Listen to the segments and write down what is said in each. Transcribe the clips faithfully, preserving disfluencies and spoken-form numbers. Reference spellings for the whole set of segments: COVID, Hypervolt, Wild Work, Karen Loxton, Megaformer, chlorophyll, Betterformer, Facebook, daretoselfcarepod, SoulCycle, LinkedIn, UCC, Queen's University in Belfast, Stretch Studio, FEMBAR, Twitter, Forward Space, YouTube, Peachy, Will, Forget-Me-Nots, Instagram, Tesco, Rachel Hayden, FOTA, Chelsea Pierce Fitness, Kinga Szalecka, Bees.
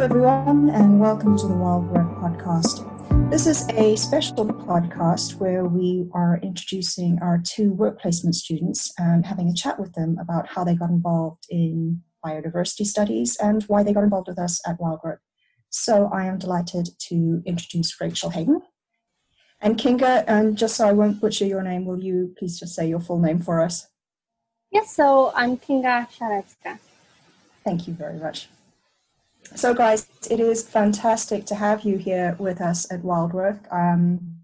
Hello, everyone, and welcome to the Wild Work podcast. This is a special podcast where we are introducing our two work placement students and having a chat with them about how they got involved in biodiversity studies and why they got involved with us at Wild Work. So I am delighted to introduce Rachel Hayden. And Kinga, and just so I won't butcher your name, will you please just say your full name for us? Yes, so I'm Kinga Szalecka. Thank you very much. So guys, it is fantastic to have you here with us at Wild Work. Um,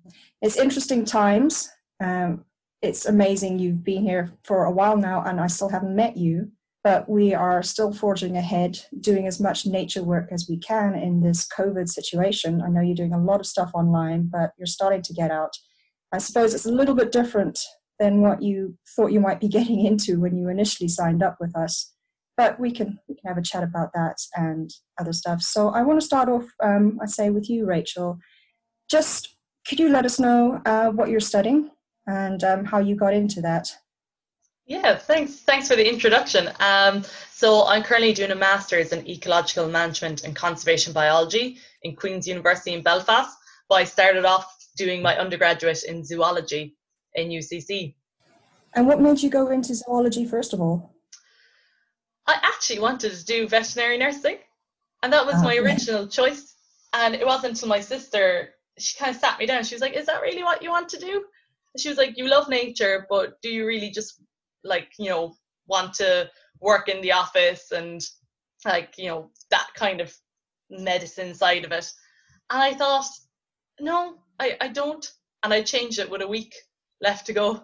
it's interesting times. Um, it's amazing you've been here for a while now and I still haven't met you, but we are still forging ahead, doing as much nature work as we can in this COVID situation. I know you're doing a lot of stuff online, but you're starting to get out. I suppose it's a little bit different than what you thought you might be getting into when you initially signed up with us. But we can we can have a chat about that and other stuff. So I want to start off, um, I say, with you, Rachel. Just could you let us know uh, what you're studying and um, how you got into that? Yeah, thanks. Thanks for the introduction. Um, so I'm currently doing a master's in ecological management and conservation biology in Queen's University in Belfast. But I started off doing my undergraduate in zoology in U C C. And what made you go into zoology, first of all? I actually wanted to do veterinary nursing, and that was my original choice. And it wasn't until my sister, she kind of sat me down. She was like, is that really what you want to do? And she was like, you love nature, but do you really just, like, you know, want to work in the office and, like, you know, that kind of medicine side of it? And I thought, no, I, I don't. And I changed it with a week left to go.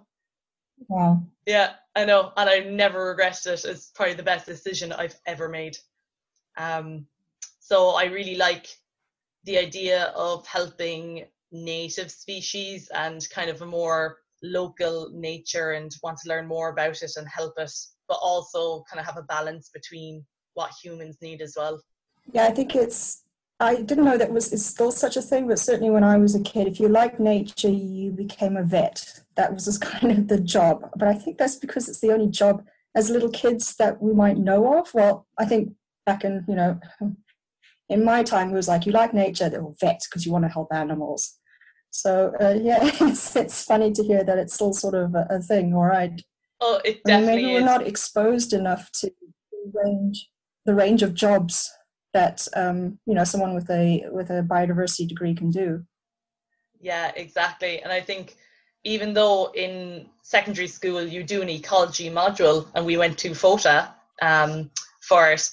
Wow. Yeah, I know, and I never regretted it. It's probably the best decision I've ever made. Um, so I really like the idea of helping native species and kind of a more local nature, and want to learn more about it and help it, but also kind of have a balance between what humans need as well. Yeah, I think it's, I didn't know that was, it's still such a thing, but certainly when I was a kid, if you liked nature, you became a vet. That was just kind of the job. But I think that's because it's the only job as little kids that we might know of. Well, I think back in, you know, in my time, it was like, you like nature, they're vets because you want to help animals. So, uh, yeah, it's, it's funny to hear that it's still sort of a, a thing, all right? Oh, it definitely I mean, maybe is. We're not exposed enough to the range, the range of jobs that um, you know, someone with a with a biodiversity degree can do. Yeah, exactly. And I think even though in secondary school you do an ecology module, and we went to FOTA um, for it,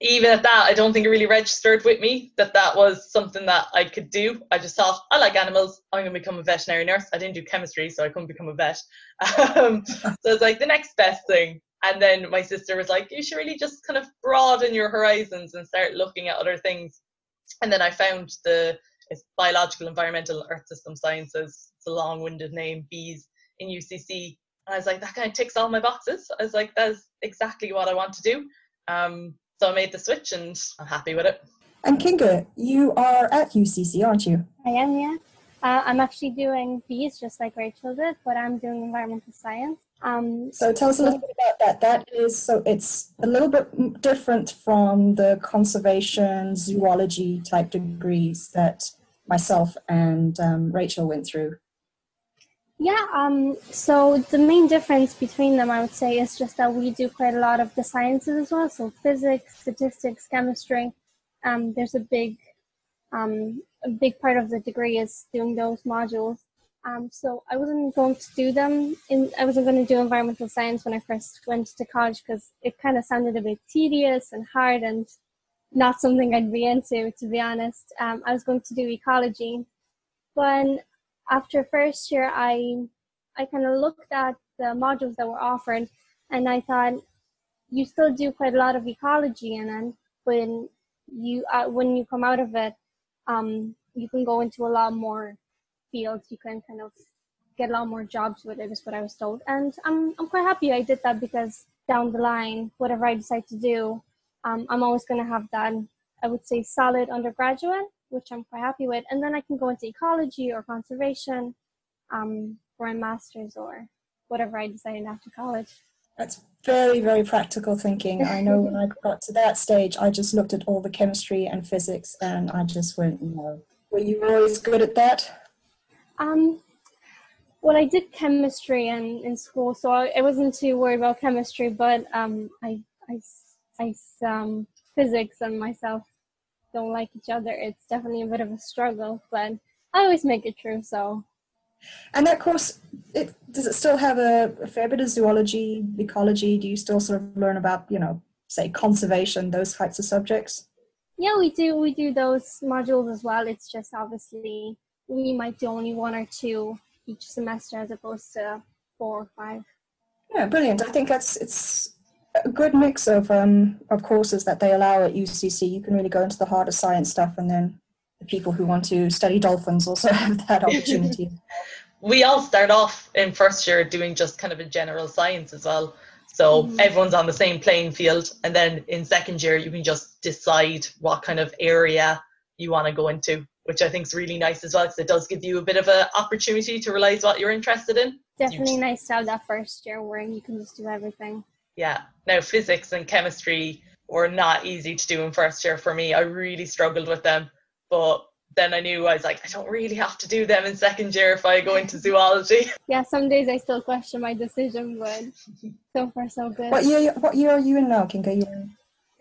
even at that, I don't think it really registered with me that that was something that I could do. I just thought, I like animals, I'm going to become a veterinary nurse. I didn't do chemistry, so I couldn't become a vet. Um, so it's like the next best thing. And then my sister was like, you should really just kind of broaden your horizons and start looking at other things. And then I found the it's biological, environmental, earth system sciences. It's a long-winded name, Bees, in U C C. And I was like, that kind of ticks all my boxes. I was like, that's exactly what I want to do. Um, so I made the switch and I'm happy with it. And Kinga, you are at U C C, aren't you? I am, yeah. Uh, I'm actually doing Bees, just like Rachel did, but I'm doing environmental science. Um, so tell us a little bit about that. That is, so it's a little bit different from the conservation zoology type degrees that myself and um, Rachel went through. Yeah, um, so the main difference between them, I would say, is just that we do quite a lot of the sciences as well. So physics, statistics, chemistry, um, there's a big, um, a big part of the degree is doing those modules. Um, so I wasn't going to do them, in, I wasn't going to do environmental science when I first went to college because it kind of sounded a bit tedious and hard and not something I'd be into, to be honest. Um, I was going to do ecology. When after first year, I I kind of looked at the modules that were offered and I thought, you still do quite a lot of ecology, and then when you, uh, when you come out of it, um, you can go into a lot more fields, you can kind of get a lot more jobs with it, is what I was told. And I'm I'm quite happy I did that, because down the line, whatever I decide to do, um, I'm always going to have that, I would say, solid undergraduate, which I'm quite happy with. And then I can go into ecology or conservation um, for a master's or whatever I decided after college. That's very, very practical thinking. I know when I got to that stage, I just looked at all the chemistry and physics and I just went, no. Were you always good at that? Um, well, I did chemistry in, in school, so I, I wasn't too worried about chemistry, but um, I, I, I um, physics and myself don't like each other. It's definitely a bit of a struggle, but I always make it through, so. And that course, it, does it still have a, a fair bit of zoology, ecology? Do you still sort of learn about, you know, say conservation, those types of subjects? Yeah, we do. We do those modules as well. It's just obviously we might do only one or two each semester as opposed to four or five. Yeah, brilliant. I think that's it's a good mix of um, of courses that they allow at U C C. You can really go into the harder science stuff, and then the people who want to study dolphins also have that opportunity. We all start off in first year doing just kind of a general science as well. So mm-hmm. everyone's on the same playing field. And then in second year, you can just decide what kind of area you want to go into, which I think is really nice as well, because it does give you a bit of an opportunity to realize what you're interested in. Definitely just, nice to have that first year where you can just do everything. Yeah. Now, physics and chemistry were not easy to do in first year for me. I really struggled with them. But then I knew I was like, I don't really have to do them in second year if I go into zoology. Yeah, some days I still question my decision, but so far so good. What year, what year are you in now, Kinga? You...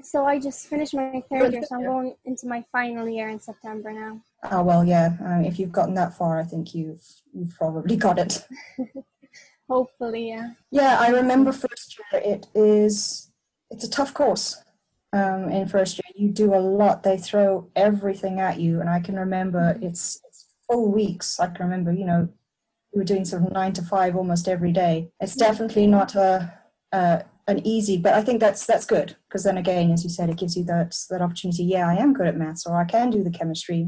So I just finished my third year, so I'm going into my final year in September now. Oh, well, yeah. Um, if you've gotten that far, I think you've, you've probably got it. Hopefully, yeah. Yeah, I remember first year, it is, it's a tough course. Um, in first year, you do a lot. They throw everything at you, and I can remember it's, it's full weeks. I can remember, you know, we were doing sort of nine to five almost every day. It's definitely not a uh, an easy, but I think that's that's good because then again, as you said, it gives you that that opportunity. Yeah, I am good at maths, or I can do the chemistry.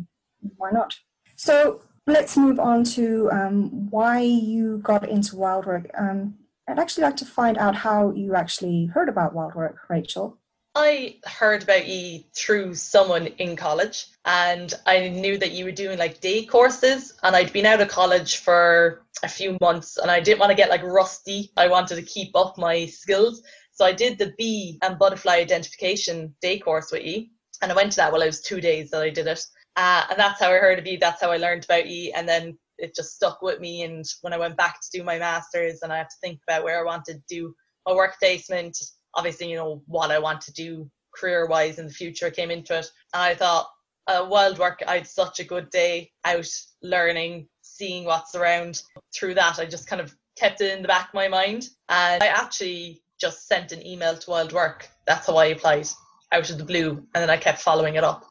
Why not? So let's move on to um, why you got into Wild Work. Um, I'd actually like to find out how you actually heard about Wild Work, Rachel. I heard about you through someone in college, and I knew that you were doing like day courses, and I'd been out of college for a few months and I didn't want to get like rusty. I wanted to keep up my skills. So I did the bee and butterfly identification day course with you, and I went to that while well, it was two days that I did it. Uh, and that's how I heard of you. That's how I learned about you. And then it just stuck with me. And when I went back to do my master's and I had to think about where I wanted to do my work placement, obviously, you know, what I want to do career-wise in the future came into it. And I thought, uh, Wild Work, I had such a good day out learning, seeing what's around. Through that, I just kind of kept it in the back of my mind. And I actually just sent an email to Wild Work. That's how I applied, out of the blue. And then I kept following it up.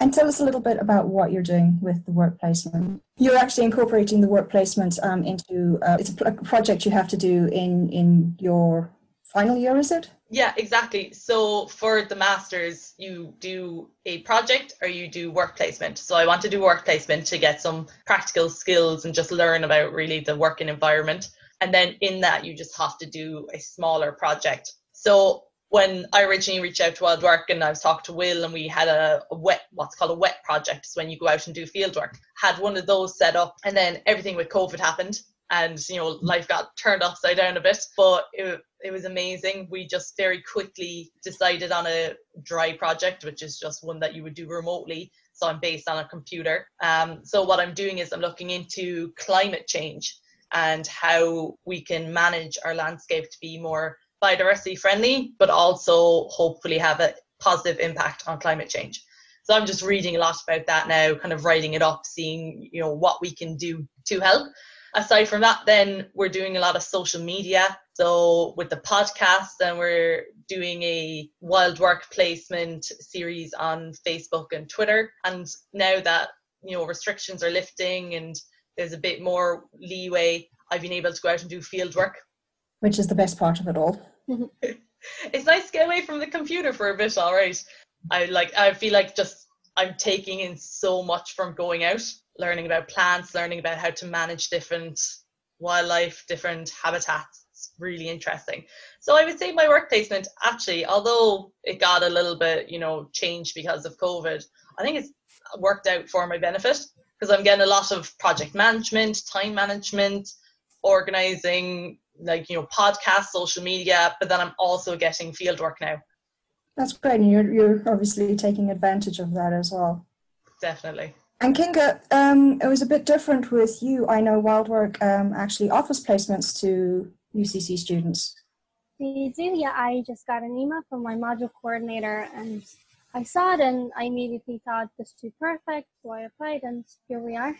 And tell us a little bit about what you're doing with the work placement. You're actually incorporating the work placement um, into, uh, it's a project you have to do in, in your final year, is it? Yeah, exactly. So for the masters, you do a project or you do work placement. So I want to do work placement to get some practical skills and just learn about really the working environment. And then in that, you just have to do a smaller project. So when I originally reached out to Wild Work and I was talking to Will, and we had a, a wet, what's called a wet project. So when you go out and do field work, had one of those set up, and then everything with COVID happened. And, you know, life got turned upside down a bit, but it, it was amazing. We just very quickly decided on a dry project, which is just one that you would do remotely. So I'm based on a computer. Um, so what I'm doing is I'm looking into climate change and how we can manage our landscape to be more biodiversity friendly, but also hopefully have a positive impact on climate change. So I'm just reading a lot about that now, kind of writing it up, seeing, you know, what we can do to help. Aside from that, then we're doing a lot of social media. So with the podcast, then we're doing a Wild Work placement series on Facebook and Twitter. And now that, you know, restrictions are lifting and there's a bit more leeway, I've been able to go out and do field work. Which is the best part of it all. It's nice to get away from the computer for a bit, all right. I like, I feel like just I'm taking in so much from going out. Learning about plants, learning about how to manage different wildlife, different habitats. It's really interesting. So I would say my work placement, actually, although it got a little bit, you know, changed because of COVID, I think it's worked out for my benefit because I'm getting a lot of project management, time management, organizing like, you know, podcasts, social media, but then I'm also getting fieldwork now. That's great. And you're, you're obviously taking advantage of that as well. Definitely. And Kinga, um, it was a bit different with you. I know Wild Work um, actually offers placements to U C C students. They do, yeah. I just got an email from my module coordinator and I saw it and I immediately thought this is perfect, so I applied and here we are.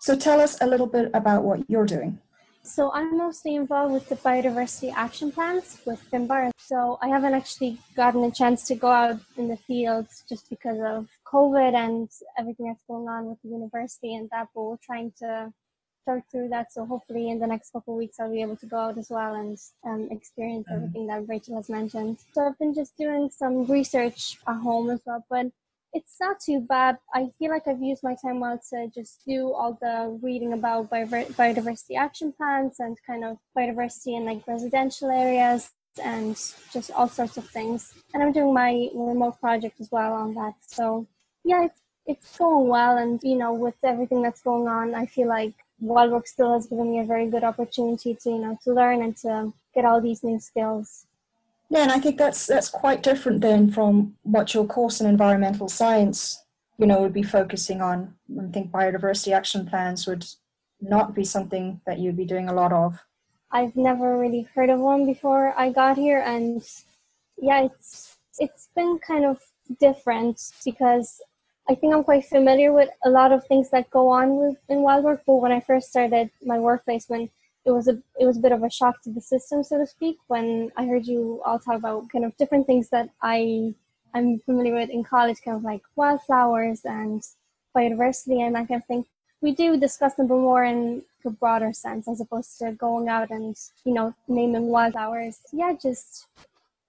So tell us a little bit about what you're doing. So I'm mostly involved with the biodiversity action plans with FEMBAR. So I haven't actually gotten a chance to go out in the fields just because of COVID and everything that's going on with the university and that, but we're trying to sort through that. So hopefully in the next couple of weeks, I'll be able to go out as well and um, experience everything that Rachel has mentioned. So I've been just doing some research at home as well, but it's not too bad. I feel like I've used my time well to just do all the reading about biodiversity action plans and kind of biodiversity in like residential areas and just all sorts of things. And I'm doing my remote project as well on that. So yeah, it's, it's going well. And, you know, with everything that's going on, I feel like Wild Work still has given me a very good opportunity to, you know, to learn and to get all these new skills. Yeah, and I think that's that's quite different then from what your course in environmental science, you know, would be focusing on. I think biodiversity action plans would not be something that you'd be doing a lot of. I've never really heard of one before I got here, and yeah, it's it's been kind of different because I think I'm quite familiar with a lot of things that go on with, in Wild Work, but when I first started my work placement, It was a it was a bit of a shock to the system, so to speak, when I heard you all talk about kind of different things that I I'm familiar with in college, kind of like wildflowers and biodiversity and that kind of thing. We do discuss them, but more in a broader sense, as opposed to going out and, you know, naming wildflowers. Yeah, just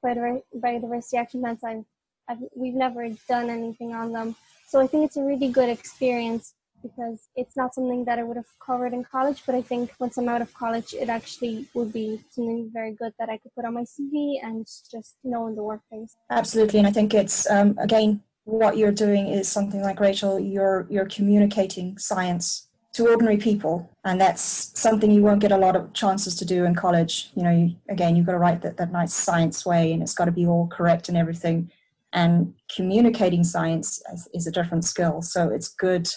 biodiversity action plans. I've, I've we've never done anything on them, so I think it's a really good experience, because it's not something that I would have covered in college, but I think once I'm out of college, it actually would be something very good that I could put on my C V and just know in the workplace. Absolutely, and I think it's, um, again, what you're doing is something like, Rachel, you're you're communicating science to ordinary people, and that's something you won't get a lot of chances to do in college. You know, you, again, you've got to write that, that nice science way, and it's got to be all correct and everything, and communicating science is, is a different skill, so it's good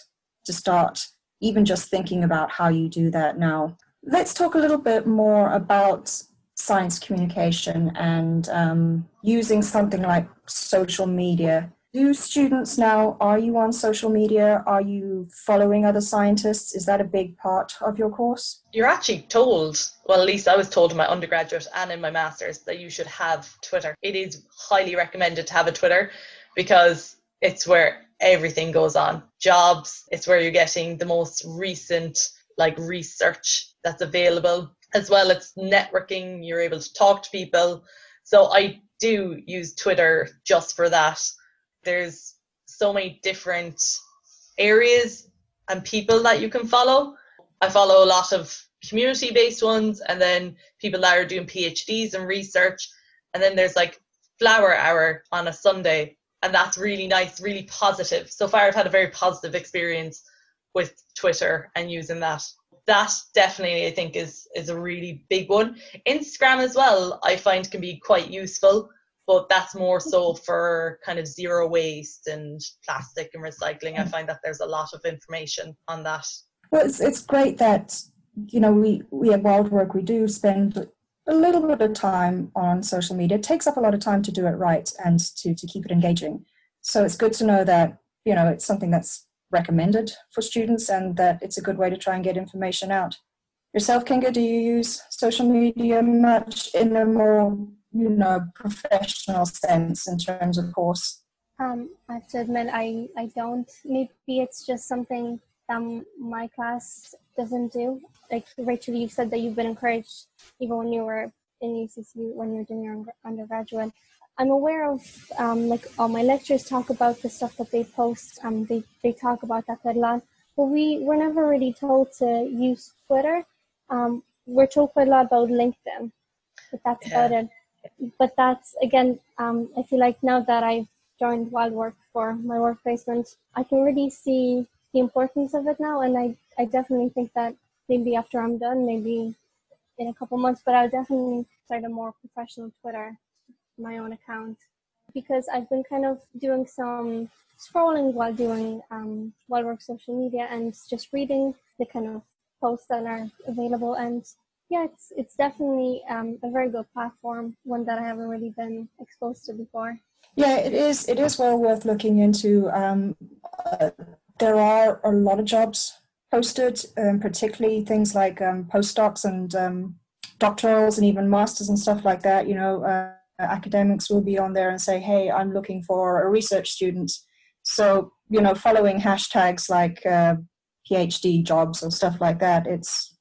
to start even just thinking about how you do that now. Let's talk a little bit more about science communication and um, using something like social media. Do students now, are you on social media? Are you following other scientists? Is that a big part of your course? You're actually told, well, at least I was told in my undergraduate and in my master's, that you should have Twitter. It is highly recommended to have a Twitter because it's where everything goes on. Jobs, it's where you're getting the most recent like research that's available as well. It's networking, you're able to talk to people. So I do use Twitter just for that. There's so many different areas and people that you can follow. I follow a lot of community-based ones, and then people that are doing PhDs and research. And then there's like flower hour on a Sunday. And that's really nice, really positive. So far, I've had a very positive experience with Twitter and using that. That definitely, I think, is, is a really big one. Instagram as well, I find can be quite useful, but that's more so for kind of zero waste and plastic and recycling. I find that there's a lot of information on that. Well, it's, it's great that, you know, we, we at Wild Work, we do spend a little bit of time on social media. It takes up a lot of time to do it right and to, to keep it engaging. So it's good to know that, you know, it's something that's recommended for students and that it's a good way to try and get information out. Yourself, Kinga, do you use social media much in a more, you know, professional sense in terms of course? Um, I have to admit, I, I don't. Maybe it's just something that my class doesn't do. Like, Rachel, you said that you've been encouraged even when you were in U C C, when you were doing your undergraduate. I'm aware of, um, like, all my lectures talk about the stuff that they post. Um, they, they talk about that quite a lot. But we were never really told to use Twitter. Um, we're told quite a lot about LinkedIn, but that's yeah. about it. But that's, again, um, I feel like now that I've joined Wild Work for my work placement, I can really see the importance of it now, and I, I definitely think that maybe after I'm done, maybe in a couple months, but I'll definitely start a more professional Twitter, my own account, because I've been kind of doing some scrolling while doing um, Wild Work social media and just reading the kind of posts that are available. And yeah, it's, it's definitely um, a very good platform, one that I haven't really been exposed to before. Yeah, it is, it is well worth looking into. Um, uh, there are a lot of jobs posted, um, particularly things like um, postdocs and um, doctorals and even masters and stuff like that. You know, uh, academics will be on there and say, hey, I'm looking for a research student. So, you know, following hashtags like uh, PhD jobs or stuff like that, it's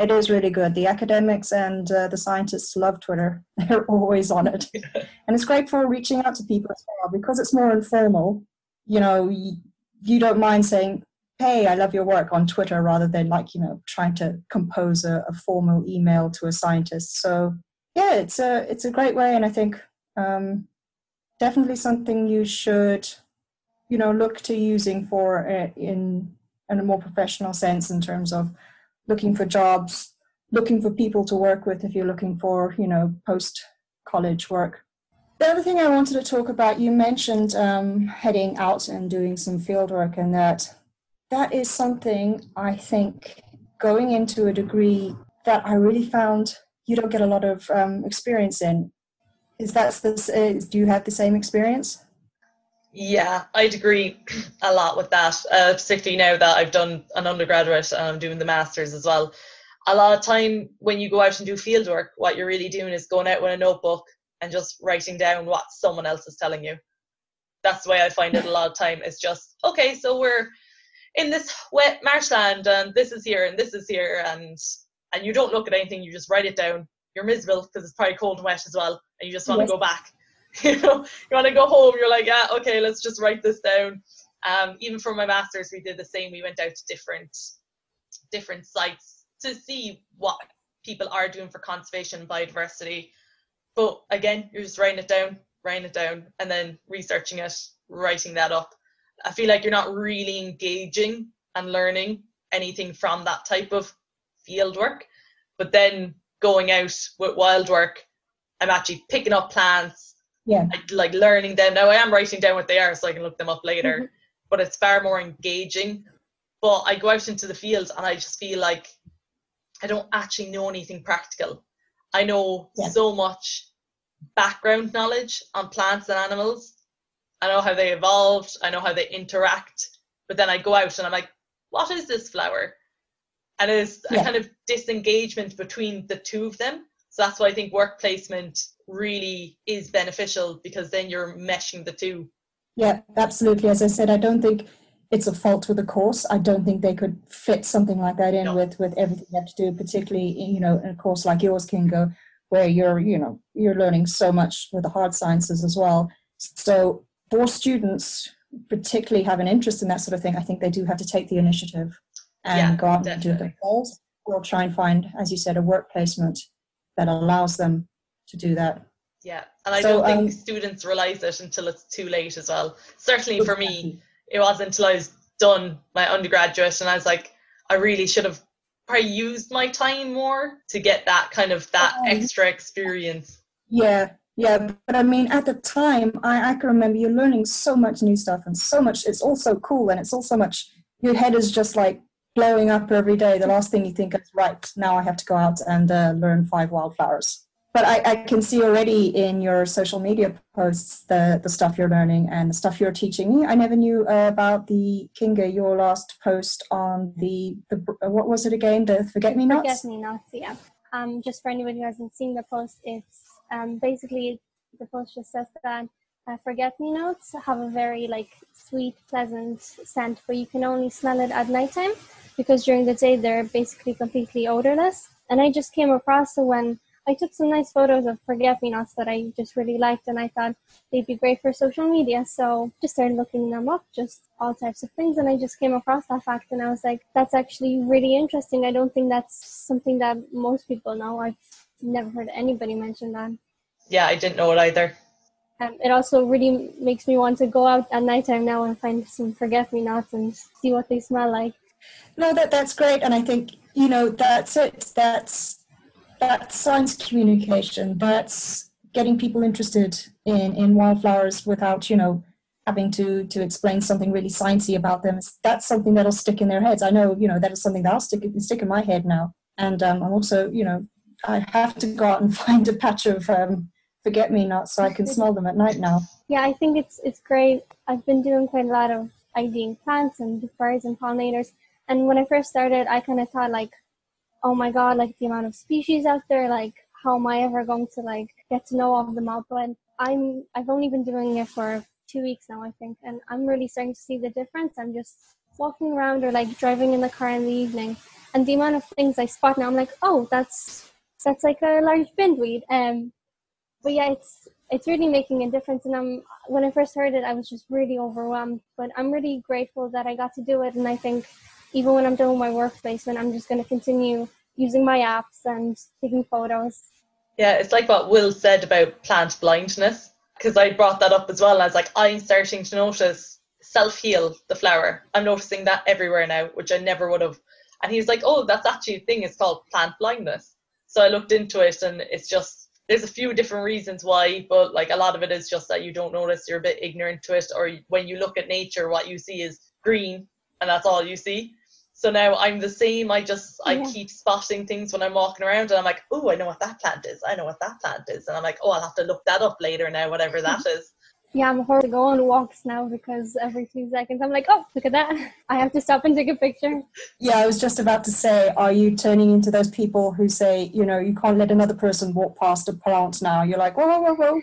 it is really good. The academics and uh, the scientists love Twitter. They're always on it. And it's great for reaching out to people as well, because it's more informal. You know, you, you don't mind saying, hey, I love your work on Twitter, rather than like, you know, trying to compose a, a formal email to a scientist. So yeah, it's a, it's a great way. And I think um, definitely something you should, you know, look to using for uh, in, in a more professional sense, in terms of looking for jobs, looking for people to work with if you're looking for, you know, post-college work. The other thing I wanted to talk about, you mentioned um, heading out and doing some field work, and that that is something I think going into a degree that I really found you don't get a lot of um, experience in. Is that this, is, do you have the same experience? Yeah, I'd agree a lot with that, uh, particularly now that I've done an undergraduate and I'm doing the master's as well. A lot of time when you go out and do fieldwork, what you're really doing is going out with a notebook and just writing down what someone else is telling you. That's the way I find it a lot of time. It's just, okay, so we're in this wet marshland and this is here and this is here, and and you don't look at anything, you just write it down. You're miserable because it's probably cold and wet as well, and you just want to yes. go back. You know, you want to go home, you're like, yeah, okay, let's just write this down. Um, even for my master's, we did the same. We went out to different, different sites to see what people are doing for conservation and biodiversity. But again, you're just writing it down, writing it down, and then researching it, writing that up. I feel like you're not really engaging and learning anything from that type of field work. But then going out with Wild Work, I'm actually picking up plants. Yeah, I like learning them. Now I am writing down what they are so I can look them up later, mm-hmm. but it's far more engaging. But I go out into the field and I just feel like I don't actually know anything practical. I know yeah. so much background knowledge on plants and animals. I know how they evolved. I know how they interact. But then I go out and I'm like, what is this flower? And it's yeah. a kind of disengagement between the two of them. So that's why I think work placement really is beneficial, because then you're meshing the two. Yeah, absolutely. As I said, I don't think it's a fault with the course. I don't think they could fit something like that in no. with, with everything you have to do, particularly, you know, in a course like yours, Kinga, where you're, you know, you're learning so much with the hard sciences as well. So for students particularly have an interest in that sort of thing, I think they do have to take the initiative and yeah, go out and do it themselves, or try and find, as you said, a work placement that allows them to do that. Yeah, and I so, don't think um, students realise it until it's too late as well. Certainly for me, it wasn't until I was done my undergraduate and I was like, I really should have probably used my time more to get that kind of that um, extra experience. Yeah, yeah, but I mean, at the time, I, I can remember you're learning so much new stuff and so much, it's all so cool and it's all so much, your head is just like blowing up every day. The last thing you think is, right, now I have to go out and uh, learn five wildflowers. But I, I can see already in your social media posts the, the stuff you're learning and the stuff you're teaching. I never knew uh, about the, Kinga, your last post on the, the what was it again, the Forget-Me-Nots? Forget-Me-Nots, yeah. Um, just for anybody who hasn't seen the post, it's um, basically the post just says that uh, Forget-Me-Nots have a very like sweet, pleasant scent, but you can only smell it at nighttime because during the day they're basically completely odorless. And I just came across it when I took some nice photos of Forget-Me-Nots that I just really liked, and I thought they'd be great for social media. So just started looking them up, just all types of things. And I just came across that fact and I was like, that's actually really interesting. I don't think that's something that most people know. I've never heard anybody mention that. Yeah, I didn't know it either. Um, it also really makes me want to go out at nighttime now and find some Forget-Me-Nots and see what they smell like. No, that that's great. And I think, you know, that's it. That's that's science communication. That's getting people interested in, in wildflowers without, you know, having to, to explain something really sciencey about them. That's something that'll stick in their heads. I know, you know, that is something that'll stick, stick in my head now. And um, I'm also, you know, I have to go out and find a patch of um, forget-me-nots so I can smell them at night now. Yeah, I think it's it's great. I've been doing quite a lot of IDing plants and birds and pollinators. And when I first started, I kind of thought, like, oh my God, like the amount of species out there, like how am I ever going to like get to know all of them all? But I'm, I've only been doing it for two weeks now, I think. And I'm really starting to see the difference. I'm just walking around or like driving in the car in the evening. And the amount of things I spot now, I'm like, oh, that's, that's like a large bindweed. Um, but yeah, it's, it's really making a difference. And I'm, when I first heard it, I was just really overwhelmed, but I'm really grateful that I got to do it. And I think even when I'm doing my work placement, I'm just going to continue using my apps and taking photos. Yeah, it's like what Will said about plant blindness, because I brought that up as well. I was like, I'm starting to notice self-heal the flower. I'm noticing that everywhere now, which I never would have. And he was like, oh, that's actually a thing. It's called plant blindness. So I looked into it, and it's just, there's a few different reasons why, but like a lot of it is just that you don't notice, you're a bit ignorant to it, or when you look at nature, what you see is green, and that's all you see. So now I'm the same. I just, yeah. I keep spotting things when I'm walking around, and I'm like, oh, I know what that plant is. I know what that plant is. And I'm like, oh, I'll have to look that up later now, whatever that is. Yeah, I'm horrible to go on walks now, because every few seconds I'm like, oh, look at that. I have to stop and take a picture. Yeah, I was just about to say, are you turning into those people who say, you know, you can't let another person walk past a plant now? You're like, whoa, whoa, whoa, whoa.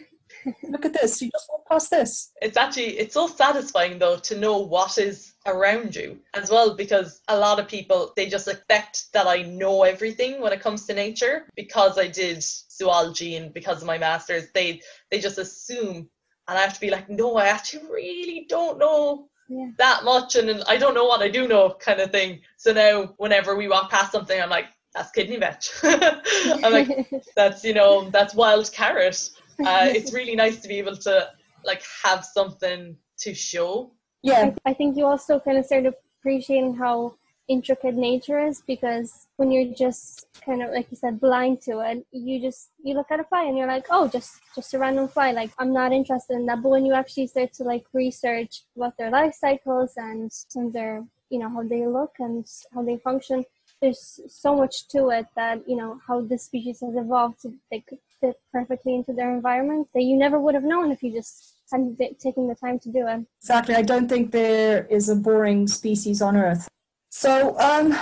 Look at this. You just walked past this. It's actually, it's so satisfying, though, to know what is around you as well, because a lot of people, they just expect that I know everything when it comes to nature. Because I did zoology and because of my master's, they, they just assume. And I have to be like, no, I actually really don't know yeah. that much. And, and I don't know what I do know, kind of thing. So now whenever we walk past something, I'm like, that's kidney vetch. I'm like, that's, you know, that's wild carrot. Uh, it's really nice to be able to like have something to show. Yeah, I, th- I think you also kind of start appreciating how intricate nature is, because when you're just kind of, like you said, blind to it, you just you look at a fly and you're like, oh, just just a random fly, like I'm not interested in that. But when you actually start to like research what their life cycles and their, you know, how they look and how they function, there's so much to it that, you know, how this species has evolved to like fit perfectly into their environment that you never would have known if you just hadn't taken the time to do it. Exactly. I don't think there is a boring species on Earth. So, um,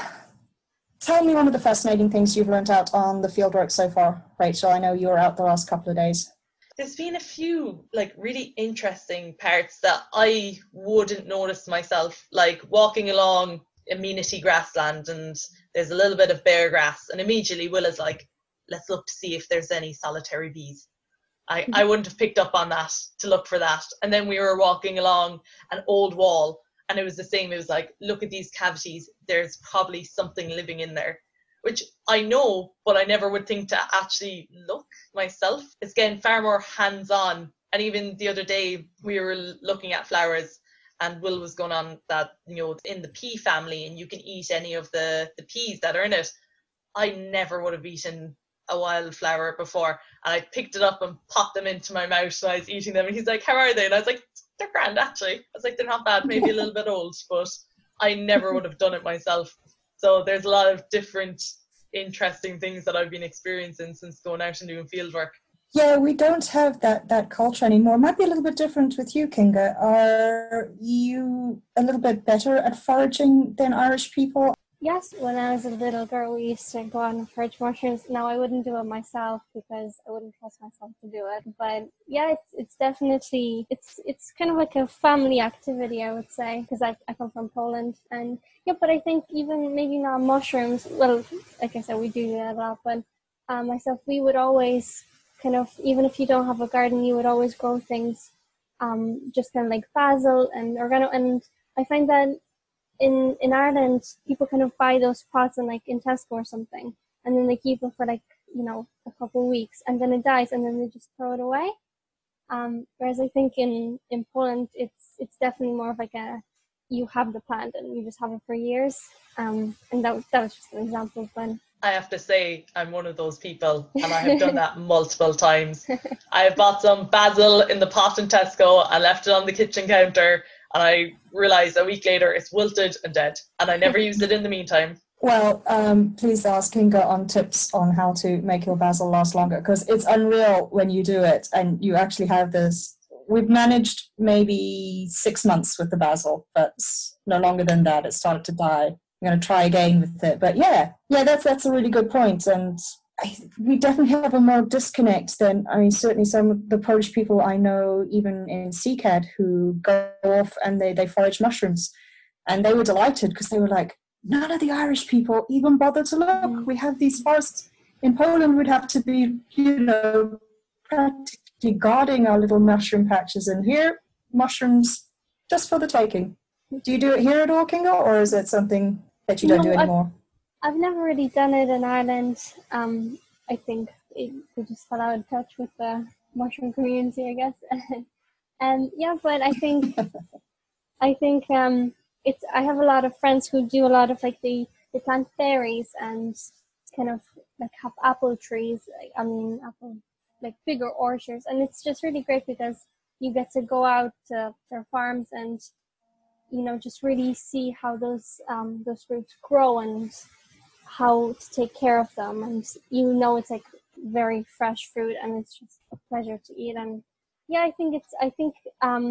tell me one of the fascinating things you've learned out on the fieldwork so far, Rachel. I know you were out the last couple of days. There's been a few, like, really interesting parts that I wouldn't notice myself, like walking along amenity grassland, and there's a little bit of bare grass, and immediately Will is like, let's look to see if there's any solitary bees. I, mm-hmm. I wouldn't have picked up on that to look for that. And then we were walking along an old wall, and it was the same. It was like, look at these cavities. There's probably something living in there, which I know, but I never would think to actually look myself. It's getting far more hands-on. And even the other day, we were looking at flowers, and Will was going on that, you know, in the pea family, and you can eat any of the, the peas that are in it. I never would have eaten a wildflower before. And I picked it up and popped them into my mouth, so I was eating them. And he's like, how are they? And I was like, they're grand, actually. I was like, they're not bad, maybe a little bit old, but I never would have done it myself. So there's a lot of different interesting things that I've been experiencing since going out and doing field work. Yeah, we don't have that that culture anymore. It might be a little bit different with you, Kinga. Are you a little bit better at foraging than Irish people? Yes, when I was a little girl, we used to go out and forage mushrooms. Now, I wouldn't do it myself because I wouldn't trust myself to do it. But yeah, it's it's definitely, it's it's kind of like a family activity, I would say, because I, I come from Poland. And yeah, but I think even maybe not mushrooms, well, like I said, we do that a lot, but uh, myself, we would always kind of, even if you don't have a garden, you would always grow things, um, just kind of like basil and oregano. And I find that In in Ireland, people kind of buy those pots in like in Tesco or something, and then they keep it for like, you know, a couple of weeks, and then it dies, and then they just throw it away. Um, whereas I think in, in Poland, it's it's definitely more of like a, you have the plan and you just have it for years. Um, and that was, that was just an example of when. I have to say, I'm one of those people, and I have done that multiple times. I have bought some basil in the pot in Tesco and left it on the kitchen counter, and I realised a week later it's wilted and dead, and I never used it in the meantime. Well, um, please ask Kinga on tips on how to make your basil last longer, because it's unreal when you do it and you actually have this. We've managed maybe six months with the basil, but no longer than that. It started to die. I'm going to try again with it. But yeah, yeah, that's that's a really good point. And I, we definitely have a more disconnect than, I mean, certainly some of the Polish people I know, even in C C A D, who go off and they, they forage mushrooms. And they were delighted because they were like, none of the Irish people even bother to look. We have these forests in Poland. We'd have to be, you know, practically guarding our little mushroom patches. And here, mushrooms just for the taking. Do you do it here at all, Kinga, or is it something that you don't no, do anymore? I've, I've never really done it in Ireland. Um, I think it, we just fell out of touch with the mushroom community, I guess. And um, yeah, but I think I think. Um, It's, I have a lot of friends who do a lot of like the, they plant berries and kind of like have apple trees, like, I mean, apple, like bigger orchards. And it's just really great because you get to go out to their farms and, you know, just really see how those, um, those roots grow and how to take care of them. And, you know, it's like very fresh fruit and it's just a pleasure to eat. And yeah, I think it's, I think, um,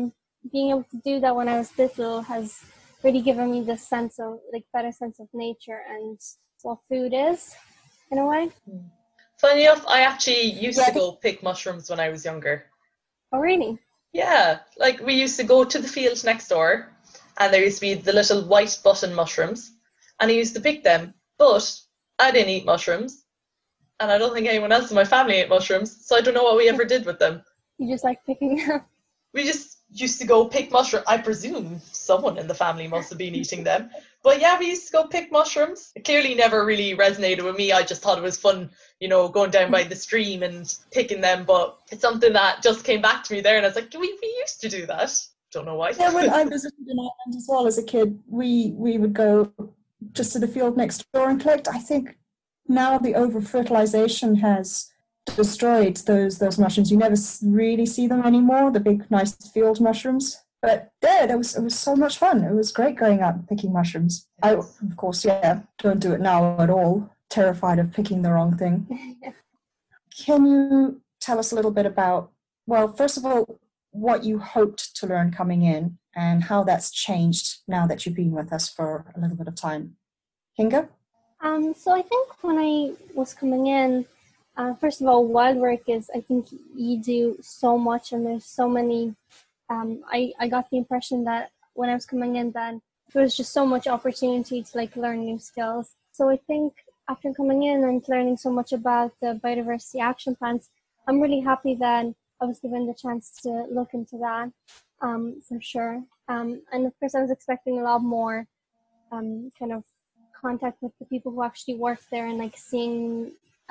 being able to do that when I was little has really given me this sense of like better sense of nature and what food is in a way. Funny enough, I actually used yeah. to go pick mushrooms when I was younger. Oh really? Yeah, like we used to go to the field next door and there used to be the little white button mushrooms and I used to pick them, but I didn't eat mushrooms and I don't think anyone else in my family ate mushrooms, so I don't know what we ever did with them. You just like picking up? We just used to go pick mushrooms. I presume someone in the family must have been eating them. But yeah, we used to go pick mushrooms. It clearly never really resonated with me. I just thought it was fun, you know, going down by the stream and picking them. But it's something that just came back to me there. And I was like, we, we used to do that. Don't know why. Yeah, when I visited in Ireland as well as a kid, we, we would go just to the field next door and collect. I think now the over-fertilization has destroyed those those mushrooms. You never really see them anymore, the big nice field mushrooms. But there, there was it was so much fun. It was great going out and picking mushrooms. I of course yeah don't do it now at all, terrified of picking the wrong thing. Can you tell us a little bit about, well, first of all, what you hoped to learn coming in and how that's changed now that you've been with us for a little bit of time? Kinga? Um so I think when I was coming in, Uh, first of all, Wild Work is, I think you do so much and there's so many, um, I, I got the impression that when I was coming in that there was just so much opportunity to like learn new skills. So I think after coming in and learning so much about the biodiversity action plans, I'm really happy that I was given the chance to look into that, um, for sure. Um, and of course I was expecting a lot more um, kind of contact with the people who actually work there and like seeing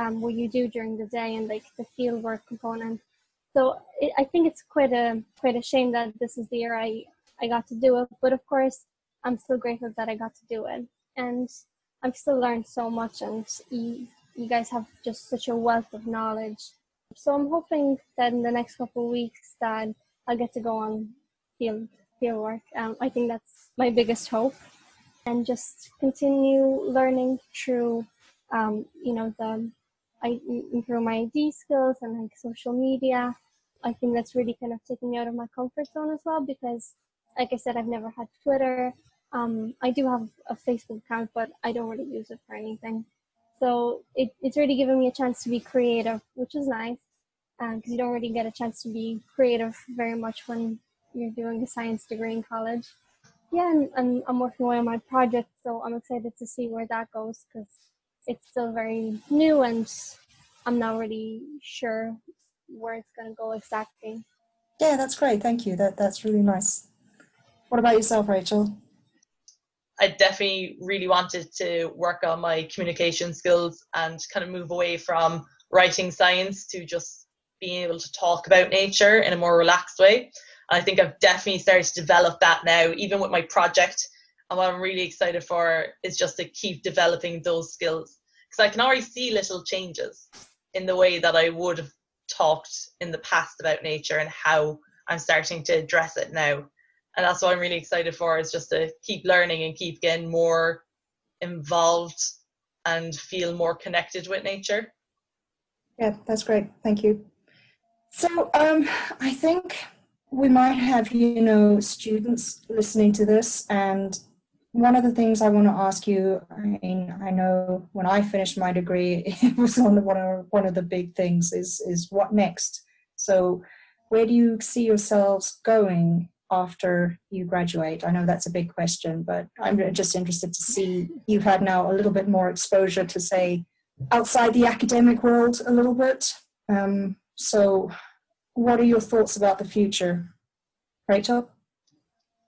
Um, what you do during the day and like the field work component. So it, I think it's quite a quite a shame that this is the year I, I got to do it. But of course, I'm still grateful that I got to do it. And I've still learned so much and you, you guys have just such a wealth of knowledge. So I'm hoping that in the next couple of weeks that I'll get to go on field, field work. Um, I think that's my biggest hope. And just continue learning through, um, you know, the... I improve my I D skills and like social media. I think that's really kind of taken me out of my comfort zone as well because, like I said, I've never had Twitter. Um, I do have a Facebook account, but I don't really use it for anything. So it, it's really given me a chance to be creative, which is nice because um, you don't really get a chance to be creative very much when you're doing a science degree in college. Yeah, and, and I'm working away on my project, so I'm excited to see where that goes because it's still very new and I'm not really sure where it's going to go exactly. Yeah, that's great. Thank you. That That's really nice. What about yourself, Rachel? I definitely really wanted to work on my communication skills and kind of move away from writing science to just being able to talk about nature in a more relaxed way. I think I've definitely started to develop that now, even with my project. And what I'm really excited for is just to keep developing those skills, because I can already see little changes in the way that I would have talked in the past about nature and how I'm starting to address it now. And that's what I'm really excited for, is just to keep learning and keep getting more involved and feel more connected with nature. Yeah, that's great. Thank you. So um, I think we might have, you know, students listening to this, and one of the things I want to ask you, I mean, I know when I finished my degree, it was one of, one of, one of the big things is, is what next? So where do you see yourselves going after you graduate? I know that's a big question, but I'm just interested to see, you've had now a little bit more exposure to, say, outside the academic world a little bit. Um, so what are your thoughts about the future? Rachel?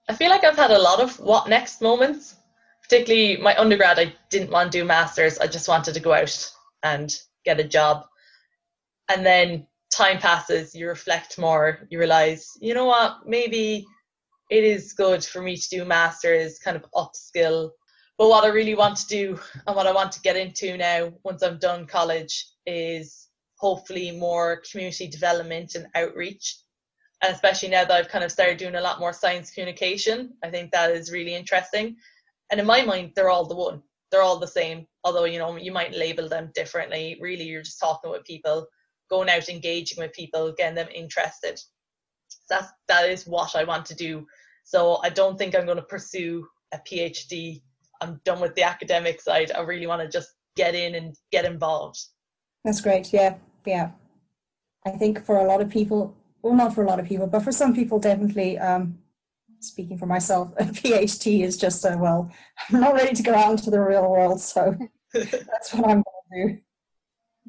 I feel like I've had a lot of what next moments, particularly my undergrad. I didn't want to do masters. I just wanted to go out and get a job. And then time passes, you reflect more, you realize, you know what, maybe it is good for me to do masters, kind of upskill. But what I really want to do and what I want to get into now once I'm done college is hopefully more community development and outreach. And especially now that I've kind of started doing a lot more science communication, I think that is really interesting. And in my mind, they're all the one. They're all the same. Although, you know, you might label them differently. Really, you're just talking with people, going out, engaging with people, getting them interested. That's, that is what I want to do. So I don't think I'm going to pursue a PhD. I'm done with the academic side. I really want to just get in and get involved. That's great. Yeah. Yeah. I think for a lot of people, well, not for a lot of people, but for some people, definitely, um, speaking for myself, a PhD is just a, well, I'm not ready to go out into the real world, so that's what I'm going to do.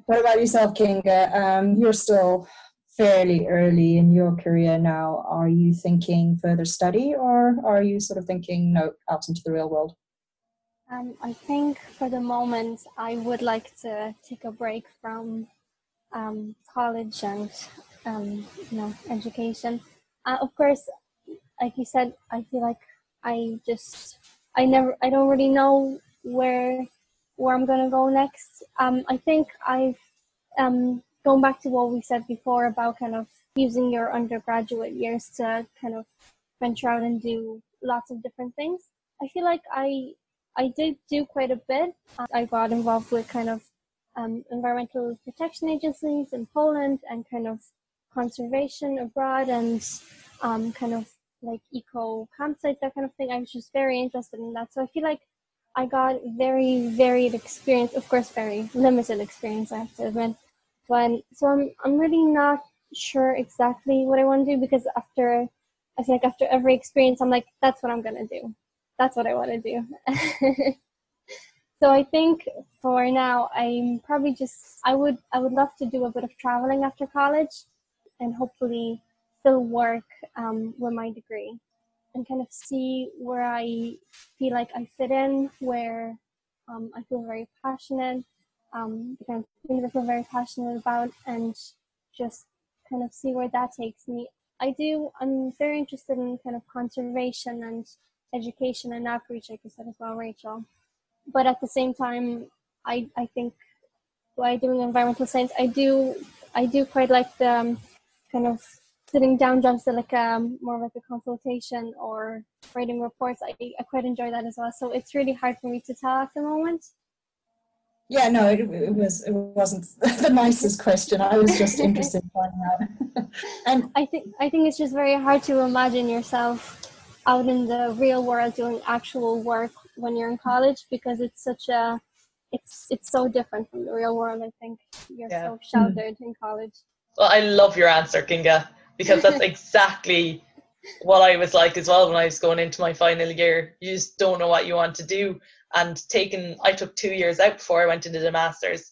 What about yourself, Kinga? Um, you're still fairly early in your career now. Are you thinking further study, or are you sort of thinking, no, out into the real world? Um, I think for the moment, I would like to take a break from um, college and Um, you know, education. Uh, of course, like you said, I feel like I just, I never, I don't really know where where I'm gonna go next. Um, I think I've um, going back to what we said before about kind of using your undergraduate years to kind of venture out and do lots of different things. I feel like I I did do quite a bit. I got involved with kind of um, environmental protection agencies in Poland and kind of conservation abroad and um, kind of like eco campsites, that kind of thing. I was just very interested in that. So I feel like I got very varied experience, of course, very limited experience, I have to admit. But so I'm, I'm really not sure exactly what I want to do, because after, I feel like after every experience, I'm like, that's what I'm going to do. That's what I want to do. So I think for now, I'm probably just, I would, I would love to do a bit of traveling after college, and hopefully still work um, with my degree and kind of see where I feel like I fit in, where um, I feel very passionate, um, the kind of things I feel very passionate about, and just kind of see where that takes me. I do, I'm very interested in kind of conservation and education and outreach, like you said as well, Rachel. But at the same time, I, I think by doing environmental science, I do, I do quite like the um, kind of sitting down jobs, so like um, more like a consultation or writing reports. I, I quite enjoy that as well. So it's really hard for me to tell at the moment. Yeah, no, it, it was it wasn't the nicest question. I was just interested in finding out. And I think I think it's just very hard to imagine yourself out in the real world doing actual work when you're in college, because it's such a It's it's so different from the real world. I think you're yeah. so sheltered in college. Well, I love your answer, Kinga, because that's exactly what I was like as well when I was going into my final year. You just don't know what you want to do. And taking, I took two years out before I went into the masters,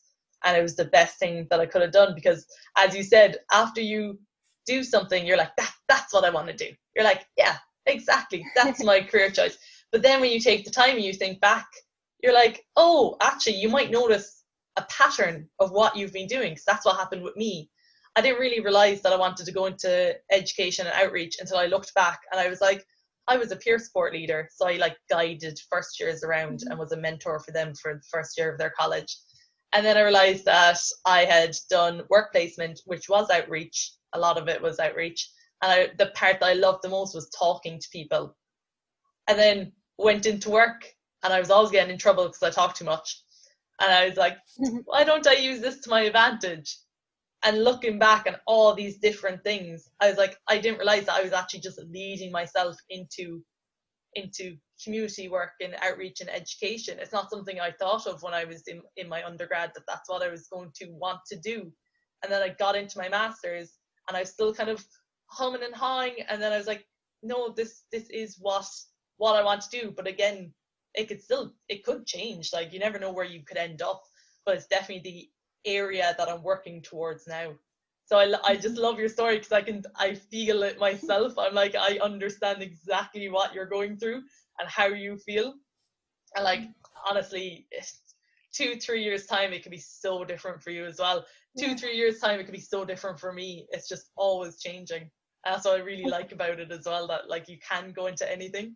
and it was the best thing that I could have done, because, as you said, after you do something, you're like, that that's what I want to do. You're like, yeah, exactly, that's my career choice. But then when you take the time and you think back, you're like, oh, actually, you might notice a pattern of what you've been doing, because that's what happened with me. I didn't really realize that I wanted to go into education and outreach until I looked back, and I was like, I was a peer support leader. So I like guided first years around and was a mentor for them for the first year of their college. And then I realized that I had done work placement, which was outreach. A lot of it was outreach. And I, the part that I loved the most was talking to people. And then went into work, and I was always getting in trouble because I talked too much. And I was like, why don't I use this to my advantage? And looking back at all these different things, I was like, I didn't realize that I was actually just leading myself into into community work and outreach and education. It's not something I thought of when I was in, in my undergrad, that that's what I was going to want to do. And then I got into my master's, and I was still kind of humming and hawing. And then I was like, no, this this is what what I want to do. But again, it could still, it could change. Like, you never know where you could end up, but it's definitely the area that I'm working towards now. So I, I just love your story, because I can I feel it myself. I'm like, I understand exactly what you're going through and how you feel. And like, honestly, two three years time it could be so different for you as well. Yeah. Two three years time it could be so different for me. It's just always changing. And that's what I really like about it as well, that like you can go into anything.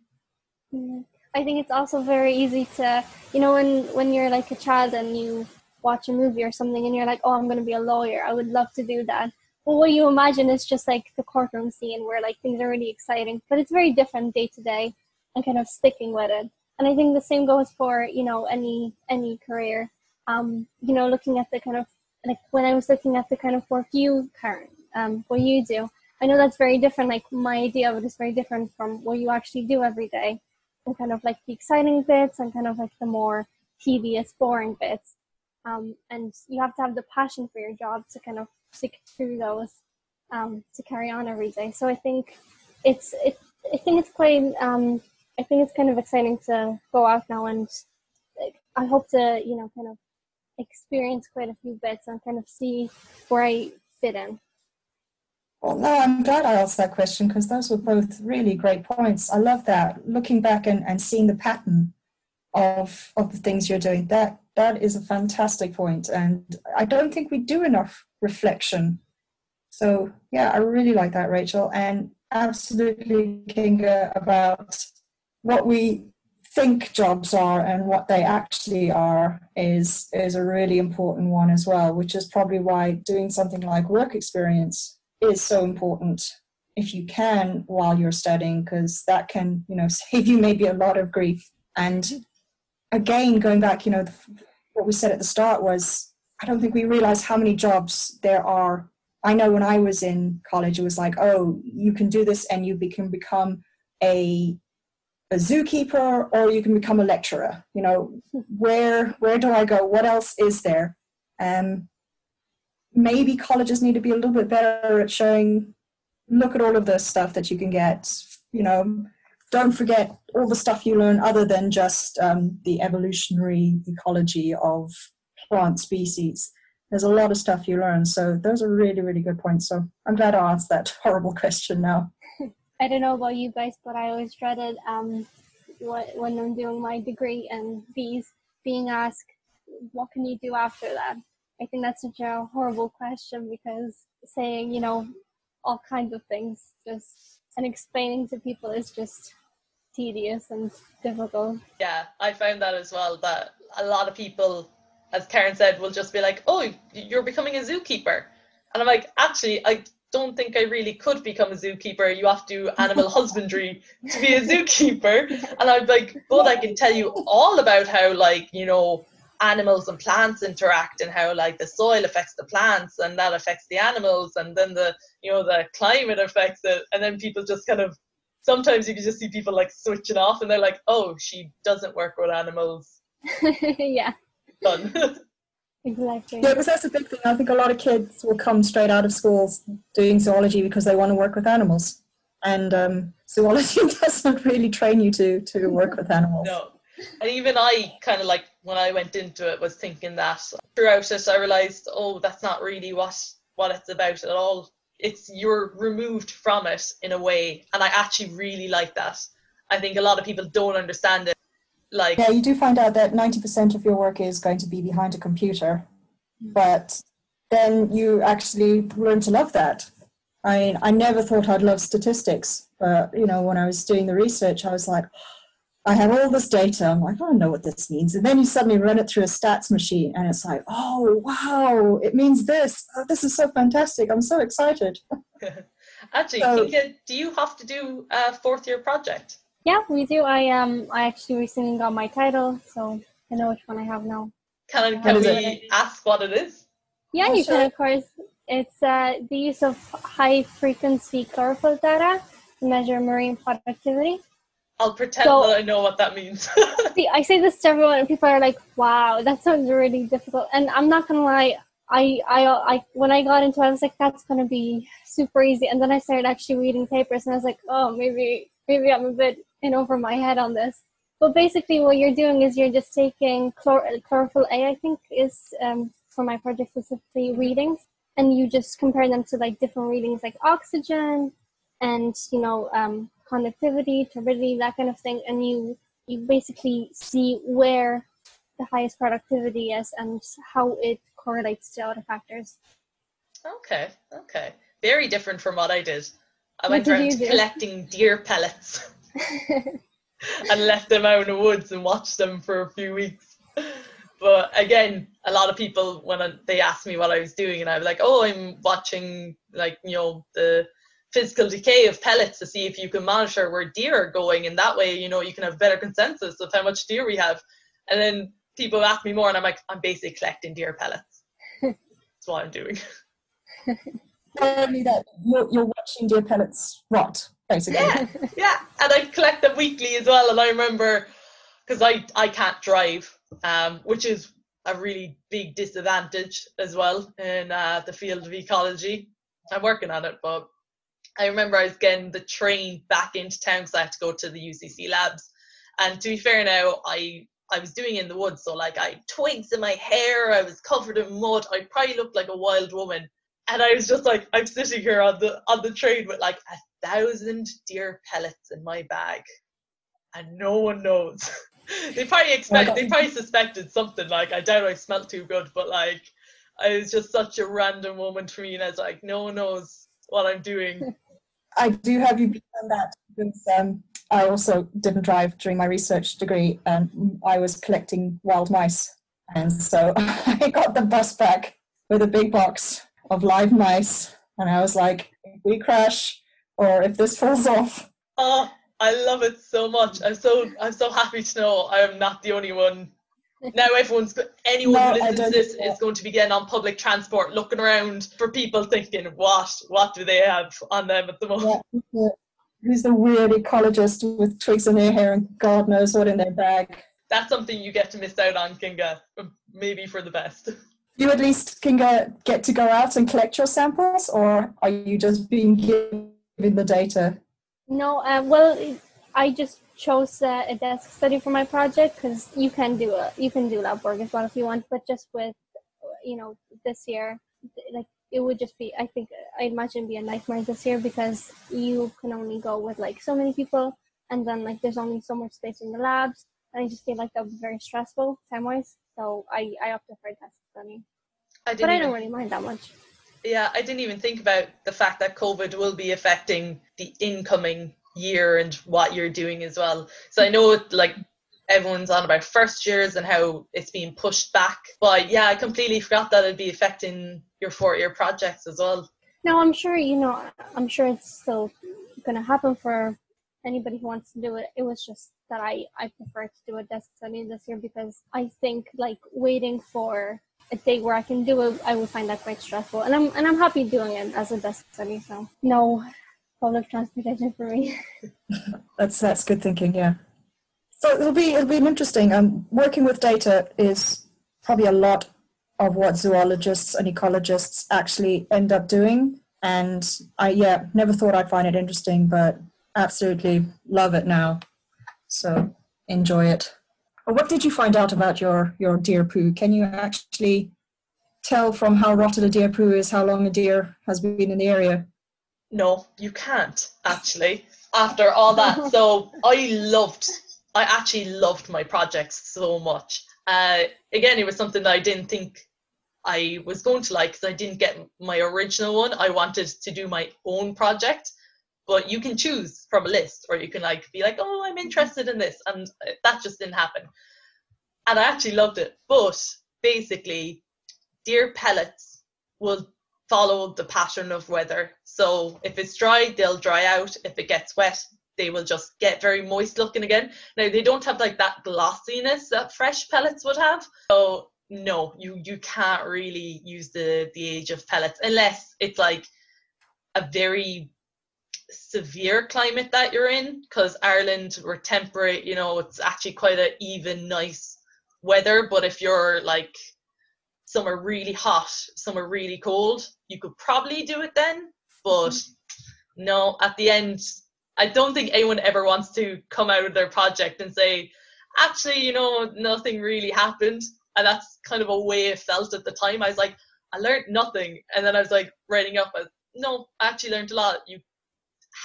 Mm-hmm. I think it's also very easy to, you know, when when you're like a child and you watch a movie or something and you're like, oh, I'm going to be a lawyer, I would love to do that. But what you imagine is just like the courtroom scene where like things are really exciting, but it's very different day to day, and kind of sticking with it. And I think the same goes for, you know, any any career. Um, you know, looking at the kind of, like when I was looking at the kind of work you, Karen, um, what you do, I know that's very different. Like my idea of it is very different from what you actually do every day, and kind of like the exciting bits and kind of like the more tedious, boring bits. Um, and you have to have the passion for your job to kind of stick through those, um, to carry on every day. So I think it's, it, I think it's quite, um, I think it's kind of exciting to go out now, and I hope to, you know, kind of experience quite a few bits and kind of see where I fit in. Well, no, I'm glad I asked that question, because those were both really great points. I love that, looking back and, and seeing the pattern of of the things you're doing. That that is a fantastic point, and I don't think we do enough reflection. So yeah, I really like that, Rachel, and absolutely, Kinga, about what we think jobs are and what they actually are is is a really important one as well, which is probably why doing something like work experience is so important if you can while you're studying, because that can, you know, save you maybe a lot of grief. And again, going back, you know, the, what we said at the start was, I don't think we realize how many jobs there are. I know when I was in college, it was like, oh, you can do this and you be, can become a, a zookeeper, or you can become a lecturer. You know, where where do I go? What else is there? Um, maybe colleges need to be a little bit better at showing, look at all of the stuff that you can get, you know. Don't forget all the stuff you learn other than just um, the evolutionary ecology of plant species. There's a lot of stuff you learn. So those are really, really good points. So I'm glad I asked that horrible question now. I don't know about you guys, but I always dreaded um, what, when I'm doing my degree and bees, being asked, what can you do after that? I think that's such a horrible question, because saying, you know, all kinds of things just and explaining to people is just tedious and difficult. Yeah, I found that as well, that a lot of people, as Karen said, will just be like, oh, you're becoming a zookeeper. And I'm like, actually, I don't think I really could become a zookeeper. You have to do animal husbandry to be a zookeeper. And I'm like, but I can tell you all about how, like, you know, animals and plants interact, and how like the soil affects the plants and that affects the animals, and then the, you know, the climate affects it. And then people just kind of, sometimes you can just see people like switching off, and they're like, oh, she doesn't work with animals. Yeah. Done. Exactly. Yeah, because that's a big thing. I think a lot of kids will come straight out of schools doing zoology because they want to work with animals, and um, zoology doesn't really train you to to work with animals. No. And even I kind of like, when I went into it, was thinking that throughout it, I realized, oh, that's not really what, what it's about at all. It's, you're removed from it in a way. And I actually really like that. I think a lot of people don't understand it. Like, yeah, you do find out that ninety percent of your work is going to be behind a computer, but then you actually learn to love that. I mean, I never thought I'd love statistics, but, you know, when I was doing the research, I was like, I have all this data. I'm like, I don't know what this means. And then you suddenly run it through a stats machine and it's like, oh, wow, it means this. Oh, this is so fantastic. I'm so excited. Actually, so, Kinga, do you have to do a fourth year project? Yeah, we do. I um, I actually recently got my title, so I know which one I have now. Can, I, can we it? ask what it is? Yeah, oh, you sure. can, of course. It's uh, the use of high-frequency chlorophyll data to measure marine productivity. I'll pretend so, that I know what that means. See, I say this to everyone, and people are like, wow, that sounds really difficult. And I'm not going to lie, I, I, I, when I got into it, I was like, that's going to be super easy. And then I started actually reading papers, and I was like, oh, maybe maybe I'm a bit in over my head on this. But basically what you're doing is you're just taking chlor- chlorophyll A, I think, is um, for my project specifically, readings. And you just compare them to like different readings like oxygen and, you know, um, conductivity, turbidity, that kind of thing. And you, you basically see where the highest productivity is and how it correlates to other factors. Okay, okay. Very different from what I did. I went around collecting deer pellets and left them out in the woods and watched them for a few weeks. But again, a lot of people, when I, they asked me what I was doing, and I was like, oh, I'm watching, like, you know, the physical decay of pellets to see if you can monitor where deer are going. And that way, you know, you can have better consensus of how much deer we have. And then people ask me more, and I'm like, I'm basically collecting deer pellets. That's what I'm doing. Not only that, you're, you're watching deer pellets rot, basically. Yeah, yeah. And I collect them weekly as well. And I remember, because I, I can't drive, um, which is a really big disadvantage as well in uh, the field of ecology. I'm working on it, but I remember I was getting the train back into town because I had to go to the U C C labs. And to be fair now, I, I was doing it in the woods. So like I had twigs in my hair, I was covered in mud. I probably looked like a wild woman. And I was just like, I'm sitting here on the, on the train with like a thousand deer pellets in my bag. And no one knows. They probably expect, they probably suspected something. Like, I doubt I smelled too good, but like, it was just such a random moment for me, and I was like, no one knows what I'm doing. I do have you beat on that, because um, I also didn't drive during my research degree, and I was collecting wild mice, and so I got the bus back with a big box of live mice, and I was like, if we crash, or if this falls off. Oh. I love it so much. I'm so I'm so happy to know I am not the only one. Now everyone's anyone no, who listens to this is going to be getting on public transport, looking around for people, thinking, what what do they have on them at the moment? Yeah. Who's the weird ecologist with twigs in their hair and God knows what in their bag? That's something you get to miss out on, Kinga. Maybe for the best. You at least, Kinga, get to go out and collect your samples, or are you just being given the data? No, uh, well, I just chose uh, a desk study for my project, because you can do a, you can do lab work as well if you want, but just with, you know, this year, like it would just be, I think, I imagine be a nightmare this year, because you can only go with like so many people, and then like there's only so much space in the labs, and I just feel like that would be very stressful time-wise, so I, I opted for a desk study. I didn't but I don't really mind that much. Yeah, I didn't even think about the fact that COVID will be affecting the incoming year and what you're doing as well. So I know like everyone's on about first years and how it's being pushed back. But yeah, I completely forgot that it'd be affecting your four-year projects as well. No, I'm sure, you know, I'm sure it's still going to happen for anybody who wants to do it. It was just that I, I prefer to do a desk study this year, because I think like waiting for a day where I can do it, I would find that quite stressful, and I'm and I'm happy doing it as a desk study. So no public transportation for me. That's that's good thinking, yeah. So it'll be it'll be interesting. Um, working with data is probably a lot of what zoologists and ecologists actually end up doing. And I yeah never thought I'd find it interesting, but absolutely love it now. So enjoy it. What did you find out about your, your deer poo? Can you actually tell from how rotted a deer poo is how long a deer has been in the area? No, you can't, actually, after all that. So I loved, I actually loved my projects so much. Uh, again, it was something that I didn't think I was going to like, because I didn't get my original one. I wanted to do my own project, but you can choose from a list, or you can like be like, oh, I'm interested in this. And that just didn't happen. And I actually loved it. But basically, deer pellets will follow the pattern of weather. So if it's dry, they'll dry out. If it gets wet, they will just get very moist looking again. Now, they don't have like that glossiness that fresh pellets would have. So no, you, you can't really use the, the age of pellets unless it's like a very severe climate that you're in, because Ireland, we're temperate, you know, it's actually quite an even, nice weather. But if you're like somewhere really hot, somewhere really cold, you could probably do it then. But mm-hmm. no, at the end, I don't think anyone ever wants to come out of their project and say, actually, you know, nothing really happened. And that's kind of a way it felt at the time. I was like, I learned nothing. And then I was like writing up, as no, I actually learned a lot. You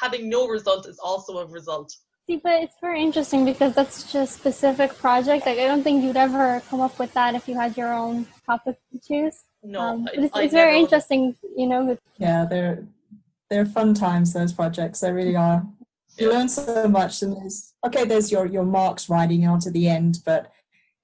having no result is also a result. See, but it's very interesting because that's such a specific project. Like, I don't think you'd ever come up with that if you had your own topic to choose. No, um, but it's, I, it's I very interesting, would. You know. With- yeah, they're they're fun times, those projects. They really are. You learn so much, and there's okay. There's your your marks riding on to the end, but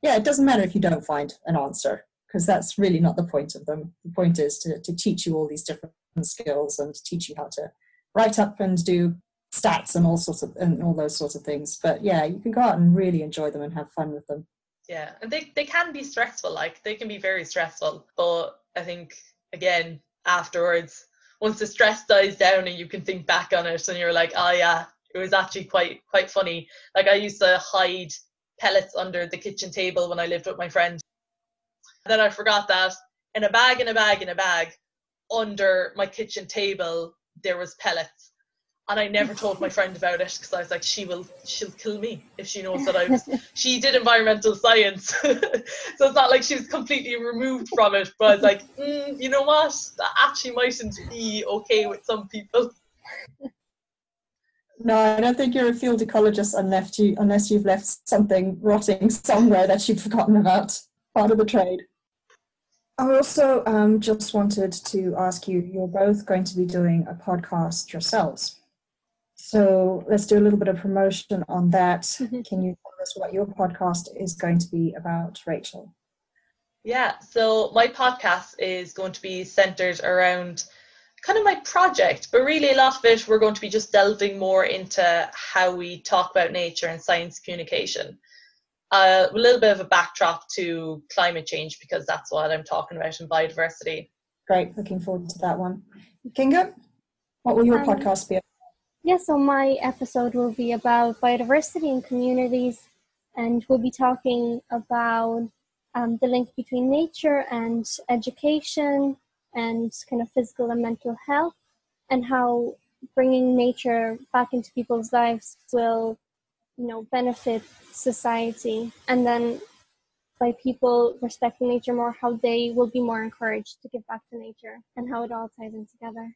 yeah, it doesn't matter if you don't find an answer, because that's really not the point of them. The point is to to teach you all these different skills and to teach you how to write up and do stats and all sorts of and all those sorts of things. But yeah, you can go out and really enjoy them and have fun with them. Yeah, and they they can be stressful. Like, they can be very stressful. But I think again afterwards, once the stress dies down and you can think back on it, and you're like, oh yeah. It was actually quite quite funny. Like, I used to hide pellets under the kitchen table when I lived with my friend. Then I forgot that in a bag, in a bag, in a bag, under my kitchen table, there was pellets. And I never told my friend about it because I was like, she will, she'll kill me if she knows that I was, she did environmental science. So it's not like she was completely removed from it, but I was like, mm, you know what? That actually mightn't be okay with some people. No, I don't think you're a field ecologist unless, you, unless you've left something rotting somewhere that you've forgotten about, part of the trade. I also um, just wanted to ask you, you're both going to be doing a podcast yourselves. So let's do a little bit of promotion on that. Mm-hmm. Can you tell us what your podcast is going to be about, Rachel? Yeah, so my podcast is going to be centered around kind of my project, but really a lot of it we're going to be just delving more into how we talk about nature and science communication. Uh, a little bit of a backdrop to climate change, because that's what I'm talking about in biodiversity. Great, looking forward to that one. Kinga, what will your um, podcast be about? Yeah, so my episode will be about biodiversity and communities, and we'll be talking about um, the link between nature and education, and kind of physical and mental health, and how bringing nature back into people's lives will, you know, benefit society. And then by people respecting nature more, how they will be more encouraged to give back to nature, and how it all ties in together.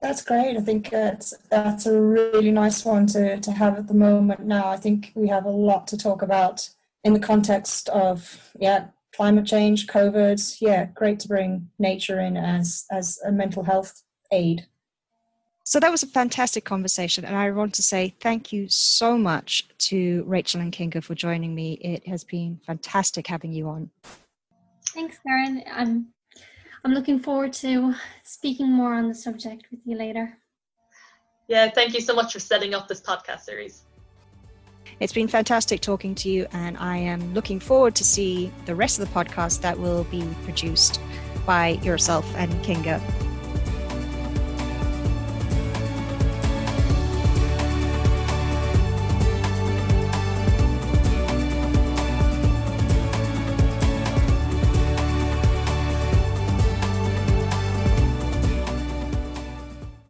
That's great. I think that's, that's a really nice one to, to have at the moment now. I think we have a lot to talk about in the context of, yeah, climate change, COVID. Yeah, great to bring nature in as, as a mental health aid. So that was a fantastic conversation. And I want to say thank you so much to Rachel and Kinga for joining me. It has been fantastic having you on. Thanks, Karen. I'm, I'm looking forward to speaking more on the subject with you later. Yeah, thank you so much for setting up this podcast series. It's been fantastic talking to you, and I am looking forward to see the rest of the podcast that will be produced by yourself and Kinga.